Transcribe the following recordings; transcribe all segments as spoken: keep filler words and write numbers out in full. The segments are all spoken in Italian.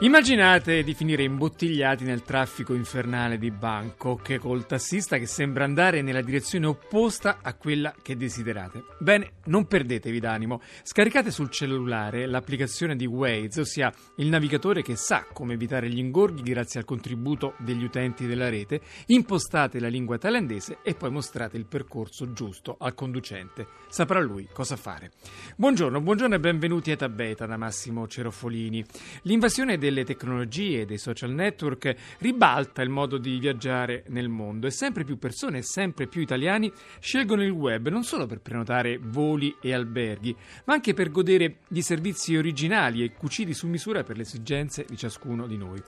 Immaginate di finire imbottigliati nel traffico infernale di Bangkok col tassista che sembra andare nella direzione opposta a quella che desiderate. Bene, non perdetevi d'animo. Scaricate sul cellulare l'applicazione di Waze, ossia il navigatore che sa come evitare gli ingorghi grazie al contributo degli utenti della rete, impostate la lingua thailandese e poi mostrate il percorso giusto al conducente. Saprà lui cosa fare. Buongiorno, buongiorno e benvenuti a Eta Beta da Massimo Cerofolini. L'invasione del Le tecnologie e dei social network ribalta il modo di viaggiare nel mondo e sempre più persone e sempre più italiani scelgono il web non solo per prenotare voli e alberghi, ma anche per godere di servizi originali e cuciti su misura per le esigenze di ciascuno di noi.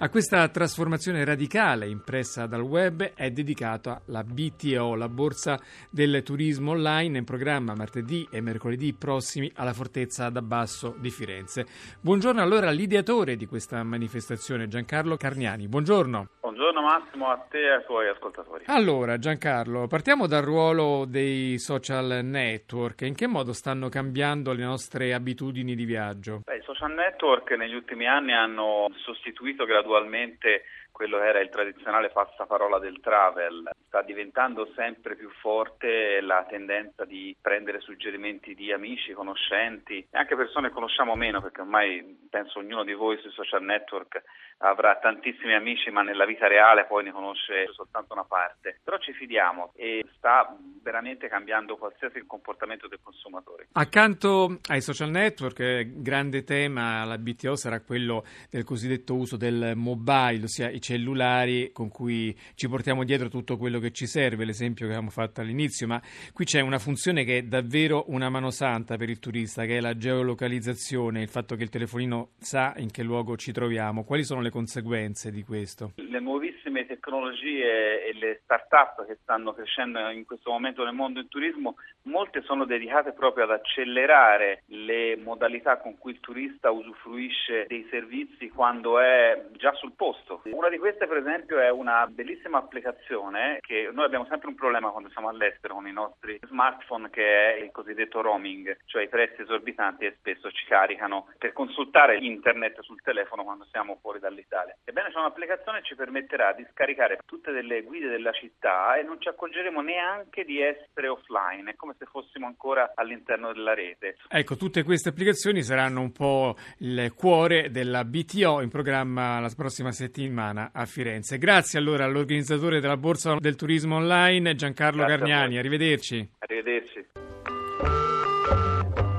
A questa trasformazione radicale impressa dal web è dedicata la B T O, la Borsa del Turismo Online, in programma martedì e mercoledì prossimi alla Fortezza da Basso di Firenze. Buongiorno allora all'ideatore di questa manifestazione, Giancarlo Carniani. Buongiorno. Buongiorno Massimo, a te e ai tuoi ascoltatori. Allora Giancarlo, partiamo dal ruolo dei social network. In che modo stanno cambiando le nostre abitudini di viaggio? Beh, i social network negli ultimi anni hanno sostituito gradualmente quello che era il tradizionale passaparola del travel. Sta diventando sempre più forte la tendenza di prendere suggerimenti di amici, conoscenti e anche persone che conosciamo meno, perché ormai penso ognuno di voi sui social network avrà tantissimi amici, ma nella vita reale poi ne conosce soltanto una parte. Però ci fidiamo e sta veramente cambiando qualsiasi comportamento del consumatore. Accanto ai social network, grande tema la B T O sarà quello del cosiddetto uso del mobile, ossia i cellulari con cui ci portiamo dietro tutto quello che ci serve, l'esempio che avevamo fatto all'inizio, ma qui c'è una funzione che è davvero una mano santa per il turista, che è la geolocalizzazione, il fatto che il telefonino sa in che luogo ci troviamo. Quali sono le conseguenze di questo? Le nuovissime tecnologie e le start-up che stanno crescendo in questo momento nel mondo del turismo, molte sono dedicate proprio ad accelerare le modalità con cui il turista usufruisce dei servizi quando è già sul posto. Una di queste, per esempio, è una bellissima applicazione che noi abbiamo sempre un problema quando siamo all'estero con i nostri smartphone, che è il cosiddetto roaming, cioè i prezzi esorbitanti che spesso ci caricano per consultare internet sul telefono quando siamo fuori dall'Italia. Ebbene, c'è un'applicazione che ci permetterà di scaricare tutte delle guide della città e non ci accorgeremo neanche di essere offline, è come se fossimo ancora all'interno della rete. Ecco, tutte queste applicazioni saranno un po' il cuore della B T O in programma la prossima settimana a Firenze. Grazie allora all'organizzatore della Borsa del Turismo Online, Giancarlo Grazie Carniani. Arrivederci. Arrivederci.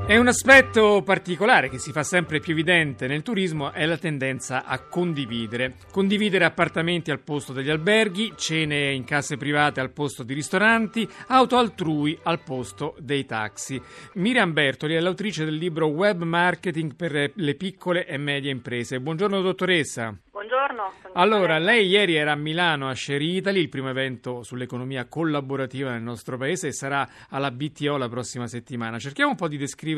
E un aspetto particolare che si fa sempre più evidente nel turismo è la tendenza a condividere. Condividere appartamenti al posto degli alberghi, cene in case private al posto di ristoranti, auto altrui al posto dei taxi. Miriam Bertoli è l'autrice del libro Web Marketing per le piccole e medie imprese. Buongiorno dottoressa. Buongiorno. Allora, lei ieri era a Milano a Share Italy, il primo evento sull'economia collaborativa nel nostro paese, e sarà alla B T O la prossima settimana. Cerchiamo un po' di descrivere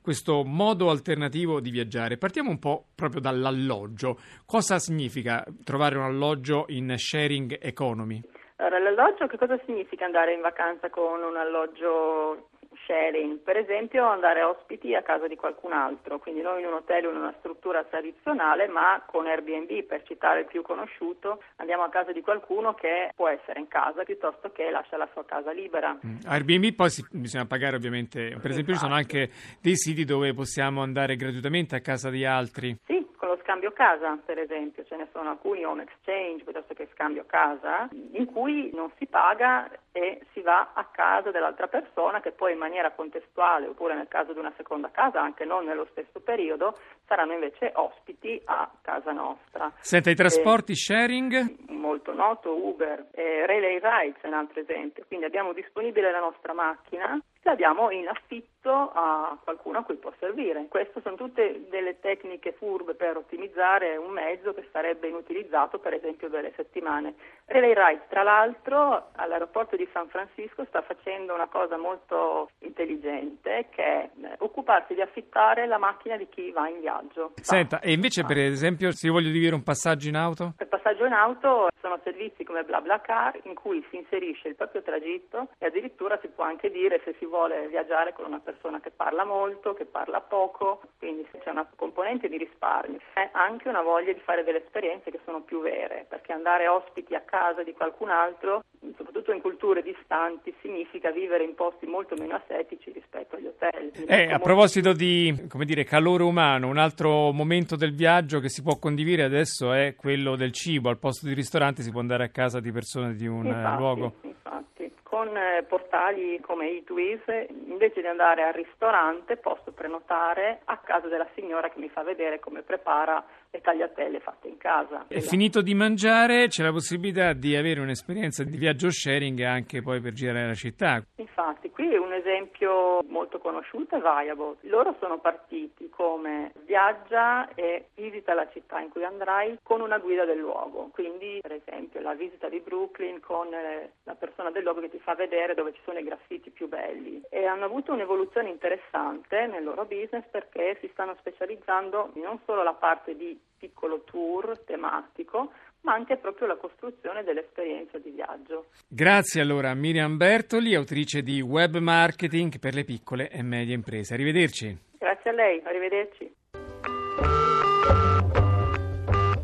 questo modo alternativo di viaggiare. Partiamo un po' proprio dall'alloggio. Cosa significa trovare un alloggio in sharing economy? Allora, l'alloggio, che cosa significa andare in vacanza con un alloggio sharing? Per esempio andare ospiti a casa di qualcun altro, quindi non in un hotel o in una struttura tradizionale, ma con Airbnb, per citare il più conosciuto, andiamo a casa di qualcuno che può essere in casa piuttosto che lascia la sua casa libera. Mm. Airbnb poi si, bisogna pagare ovviamente, per esempio. Infatti, ci sono anche dei siti dove possiamo andare gratuitamente a casa di altri. Sì. Scambio casa, per esempio, ce ne sono alcuni, home exchange piuttosto che scambio casa, in cui non si paga e si va a casa dell'altra persona, che poi in maniera contestuale, oppure nel caso di una seconda casa, anche non nello stesso periodo, saranno invece ospiti a casa nostra. Senta, i trasporti eh, sharing? Molto noto, Uber, eh, Relay Rides è un altro esempio, quindi abbiamo disponibile la nostra macchina la diamo in affitto a qualcuno a cui può servire. Queste sono tutte delle tecniche furbe per ottimizzare un mezzo che sarebbe inutilizzato per esempio delle settimane. Relay Rides, tra l'altro, all'aeroporto di San Francisco sta facendo una cosa molto intelligente, che è occuparsi di affittare la macchina di chi va in viaggio. Senta, e invece ah. per esempio se io voglio vivere un passaggio in auto? Per passaggio in auto sono servizi come BlaBlaCar in cui si inserisce il proprio tragitto, e addirittura si può anche dire se si vuole viaggiare con una persona che parla molto, che parla poco, quindi c'è una componente di risparmio, è anche una voglia di fare delle esperienze che sono più vere, perché andare ospiti a casa di qualcun altro, soprattutto in culture distanti, significa vivere in posti molto meno ascetici rispetto agli hotel. Eh, a proposito di, come dire, calore umano, un altro momento del viaggio che si può condividere adesso è quello del cibo. Al posto di ristorante si può andare a casa di persone di un infatti, luogo. Infatti. Con portali come Eat With, invece di andare al ristorante, posso prenotare a casa della signora che mi fa vedere come prepara le tagliatelle fatte in casa. È finito di mangiare, c'è la possibilità di avere un'esperienza di viaggio sharing anche poi per girare la città. Infatti, qui un esempio molto conosciuto è ViaBob. Loro sono partiti come viaggia e visita la città in cui andrai con una guida del luogo. Quindi, per esempio, la visita di Brooklyn con la persona del luogo che ti fa vedere dove ci sono i graffiti più belli, e hanno avuto un'evoluzione interessante nel loro business perché si stanno specializzando non solo la parte di piccolo tour tematico, ma anche proprio la costruzione dell'esperienza di viaggio. Grazie allora a Miriam Bertoli, autrice di Web Marketing per le piccole e medie imprese. Arrivederci. Grazie a lei, arrivederci.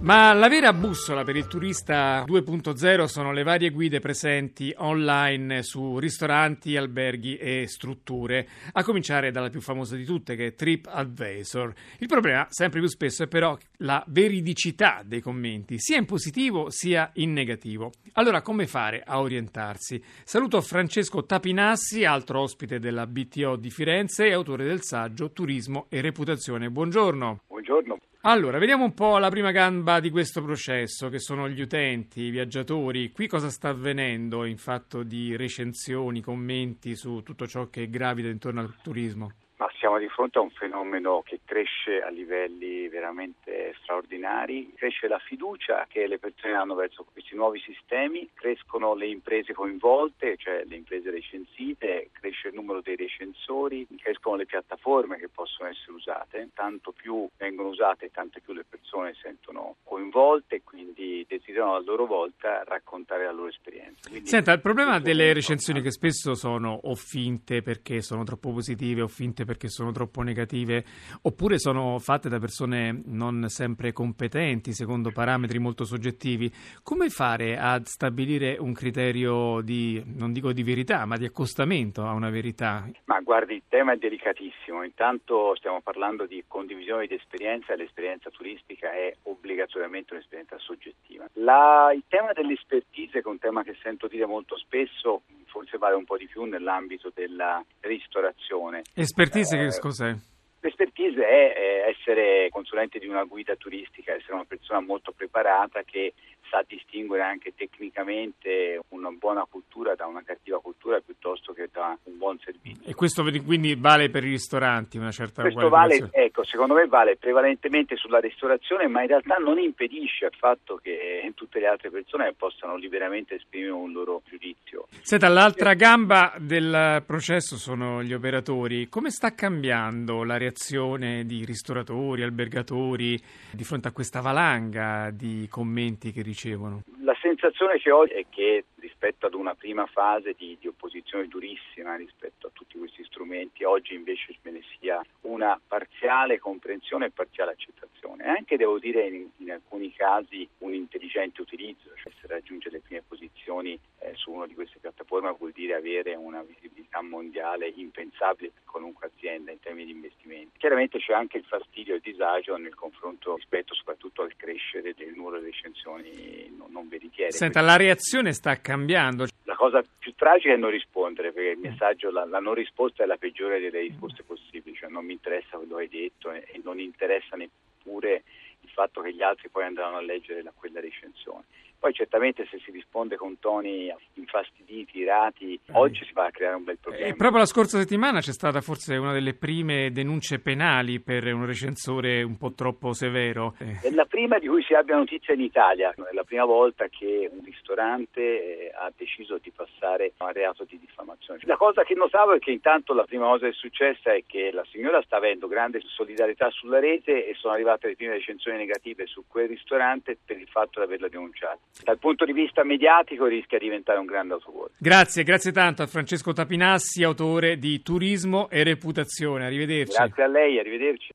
Ma la vera bussola per il turista due punto zero sono le varie guide presenti online su ristoranti, alberghi e strutture, a cominciare dalla più famosa di tutte, che è Trip Advisor. Il problema sempre più spesso è però la veridicità dei commenti, sia in positivo sia in negativo. Allora, come fare a orientarsi? Saluto Francesco Tapinassi, altro ospite della B T O di Firenze e autore del saggio Turismo e reputazione. Buongiorno. Buongiorno. Allora, vediamo un po' la prima gamba di questo processo, che sono gli utenti, i viaggiatori. Qui cosa sta avvenendo in fatto di recensioni, commenti su tutto ciò che gravita intorno al turismo? Ma siamo di fronte a un fenomeno che cresce a livelli veramente straordinari, cresce la fiducia che le persone hanno verso questi nuovi sistemi, crescono le imprese coinvolte, cioè le imprese recensite, cresce il numero dei recensori, crescono le piattaforme che possono essere usate, tanto più vengono usate, tanto più le persone si sentono coinvolte e quindi desiderano a loro volta raccontare la loro esperienza. Quindi Senta, il problema delle recensioni che spesso sono o finte perché sono troppo positive o finte perché sono troppo negative, oppure sono fatte da persone non sempre competenti secondo parametri molto soggettivi. Come fare a stabilire un criterio di, non dico di verità, ma di accostamento a una verità? Ma guardi, il tema è delicatissimo. Intanto stiamo parlando di condivisione di esperienza, e l'esperienza turistica è obbligatoriamente un'esperienza soggettiva. La, il tema dell'expertise, che è un tema che sento dire molto spesso, forse vale un po' di più nell'ambito della ristorazione. Expertise eh, che cos'è? L'expertise è essere consulente di una guida turistica, essere una persona molto preparata che sa distinguere anche tecnicamente una buona cultura da una cattiva cultura piuttosto che da un buon servizio. E questo quindi vale per i ristoranti, una certa questo vale, ecco, secondo me vale prevalentemente sulla ristorazione, ma in realtà non impedisce al fatto che tutte le altre persone possano liberamente esprimere un loro giudizio. Senta, l'altra gamba del processo sono gli operatori. Come sta cambiando la reazione di ristoratori, albergatori di fronte a questa valanga di commenti che ricevono? La sensazione che ho è che rispetto ad una prima fase di, di opposizione durissima rispetto a tutti questi strumenti, oggi invece me ne sia una parziale comprensione e parziale accettazione. E anche devo dire in, in alcuni casi un intelligente utilizzo, cioè se raggiunge le prime posizioni eh, su una di queste piattaforme vuol dire avere una visibilità mondiale impensabile per qualunque azienda in termini di investimenti. Chiaramente c'è anche il fastidio e il disagio nel confronto rispetto soprattutto al crescere del numero di recensioni non veritiere. Senta, la reazione sta cambiando. La cosa più tragica è non rispondere, perché il messaggio, la, la non risposta è la peggiore delle risposte possibili, cioè non mi interessa quello che hai detto e, e non interessa neppure il fatto che gli altri poi andranno a leggere la, quella recensione. Poi certamente se si risponde con toni infastiditi, irati, oggi si va a creare un bel problema. E proprio la scorsa settimana c'è stata forse una delle prime denunce penali per un recensore un po' troppo severo. È la prima di cui si abbia notizia in Italia, è la prima volta che un ristorante ha deciso di passare a reato di diffamazione. La cosa che notavo è che intanto la prima cosa che è successa è che la signora sta avendo grande solidarietà sulla rete e sono arrivate le prime recensioni negative su quel ristorante per il fatto di averla denunciata. Dal punto di vista mediatico rischia di diventare un grande autogol. Grazie, grazie tanto a Francesco Tapinassi, autore di Turismo e Reputazione. Arrivederci. Grazie a lei, arrivederci.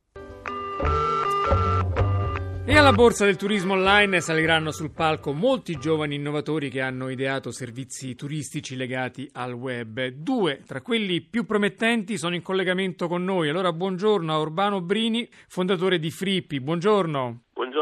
E alla Borsa del Turismo Online saliranno sul palco molti giovani innovatori che hanno ideato servizi turistici legati al web. Due tra quelli più promettenti sono in collegamento con noi. Allora buongiorno a Urbano Brini, fondatore di Frippi. Buongiorno. Buongiorno.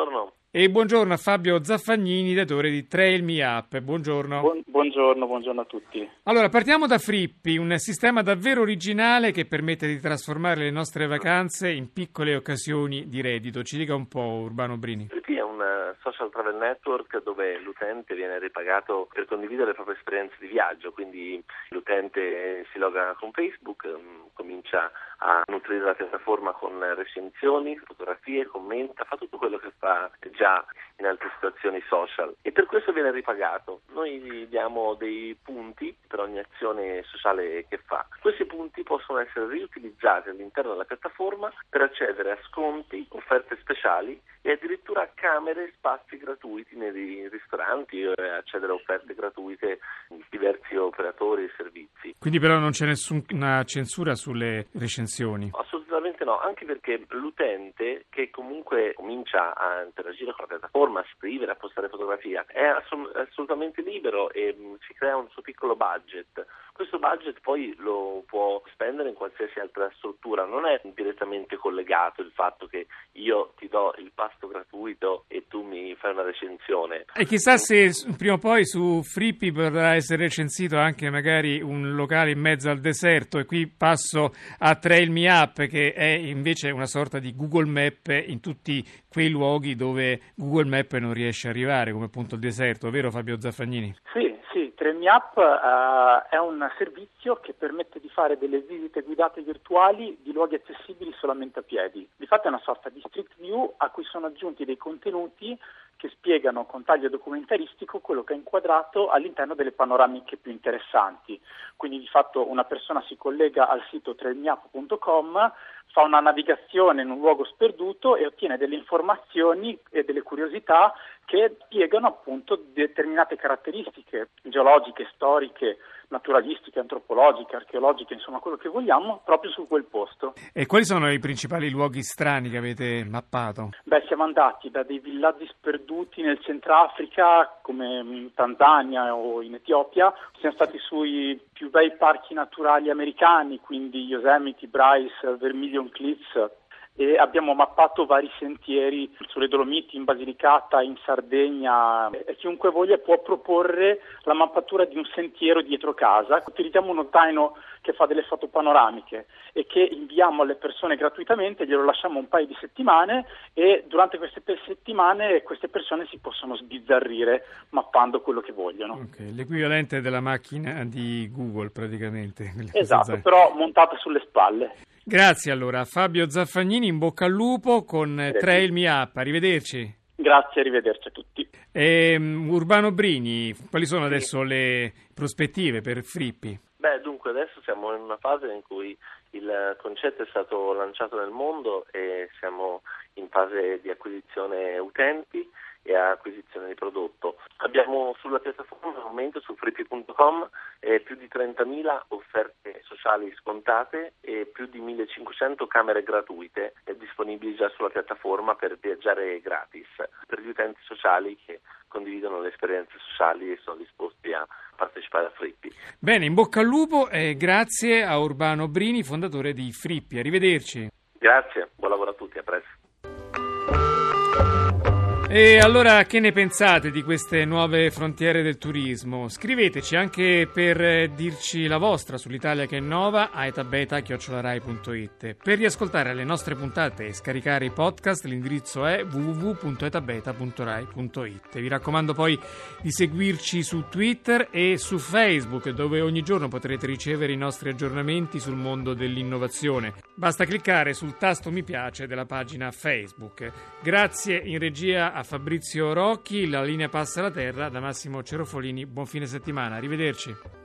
E buongiorno a Fabio Zaffagnini, datore di Trail Me Up. Buongiorno. Buongiorno, buongiorno a tutti. Allora, partiamo da Frippi, un sistema davvero originale che permette di trasformare le nostre vacanze in piccole occasioni di reddito. Ci dica un po', Urbano Brini. Frippi è un social travel network dove l'utente viene ripagato per condividere le proprie esperienze di viaggio, quindi l'utente si loga con Facebook, comincia a nutrire la piattaforma con recensioni, fotografie, commenta, fa tutto quello che fa già in altre situazioni social e per questo viene ripagato. Noi diamo dei punti per ogni azione sociale che fa. Questi punti possono essere riutilizzati all'interno della piattaforma per accedere a sconti, offerte speciali e addirittura a camere e spazi gratuiti nei ristoranti, accedere a offerte gratuite di diversi operatori e servizi. Quindi però non c'è nessuna censura sulle recensioni? Assolutamente no, anche perché l'utente che comunque comincia a interagire con la piattaforma, a scrivere, a postare fotografia, è assolut- assolutamente libero e mh, si crea un suo piccolo budget. Questo budget poi lo può spendere in qualsiasi altra struttura, non è direttamente collegato il fatto che io ti do il pasto gratuito e tu mi fai una recensione. E chissà se prima o poi su Frippi potrà essere recensito anche magari un locale in mezzo al deserto, e qui passo a Trail Me Up, che è invece una sorta di Google Map in tutti quei luoghi dove Google Map non riesce ad arrivare, come appunto il deserto, vero Fabio Zaffagnini? Sì. Sì, Trail Me Up uh, è un servizio che permette di fare delle visite guidate virtuali di luoghi accessibili solamente a piedi. Di fatto è una sorta di street view a cui sono aggiunti dei contenuti che spiegano con taglio documentaristico quello che è inquadrato all'interno delle panoramiche più interessanti. Quindi di fatto una persona si collega al sito trail me up punto com, fa una navigazione in un luogo sperduto e ottiene delle informazioni e delle curiosità che spiegano appunto determinate caratteristiche geologiche, storiche, naturalistiche, antropologiche, archeologiche, insomma quello che vogliamo, proprio su quel posto. E quali sono i principali luoghi strani che avete mappato? Beh, siamo andati da dei villaggi sperduti nel Centrafrica, come in Tanzania o in Etiopia, siamo stati sui più bei parchi naturali americani, quindi Yosemite, Bryce, Vermilion Cliffs, e abbiamo mappato vari sentieri sulle Dolomiti, in Basilicata, in Sardegna, e chiunque voglia può proporre la mappatura di un sentiero dietro casa. Utilizziamo uno zaino che fa delle foto panoramiche e che inviamo alle persone gratuitamente, glielo lasciamo un paio di settimane e durante queste settimane queste persone si possono sbizzarrire mappando quello che vogliono. Okay, l'equivalente della macchina di Google praticamente. Esatto, però montata sulle spalle. Grazie allora Fabio Zaffagnini, in bocca al lupo con Grazie. Trail Me Up, arrivederci. Grazie, arrivederci a tutti. E, um, Urbano Brini, quali sono adesso le prospettive per Frippi? Beh, dunque adesso siamo in una fase in cui il concetto è stato lanciato nel mondo e siamo in fase di acquisizione utenti e acquisizione di prodotto. Abbiamo sulla piattaforma al momento su frippi punto com eh, più di trentamila offerte sociali scontate e più di millecinquecento camere gratuite eh, disponibili già sulla piattaforma per viaggiare gratis per gli utenti sociali che condividono le esperienze sociali e sono disposti a partecipare a Frippi. Bene, in bocca al lupo e grazie a Urbano Brini, fondatore di Frippi. Arrivederci. Grazie, buon lavoro a tutti, a presto. E allora, che ne pensate di queste nuove frontiere del turismo? Scriveteci anche per dirci la vostra sull'Italia che innova a etabeta chiocciola rai punto it. Per riascoltare le nostre puntate e scaricare i podcast l'indirizzo è w w w punto etabeta punto rai punto it. Vi raccomando poi di seguirci su Twitter e su Facebook, dove ogni giorno potrete ricevere i nostri aggiornamenti sul mondo dell'innovazione. Basta cliccare sul tasto mi piace della pagina Facebook. Grazie in regia a A Fabrizio Rocchi, la linea passa alla terra da Massimo Cerofolini. Buon fine settimana, arrivederci.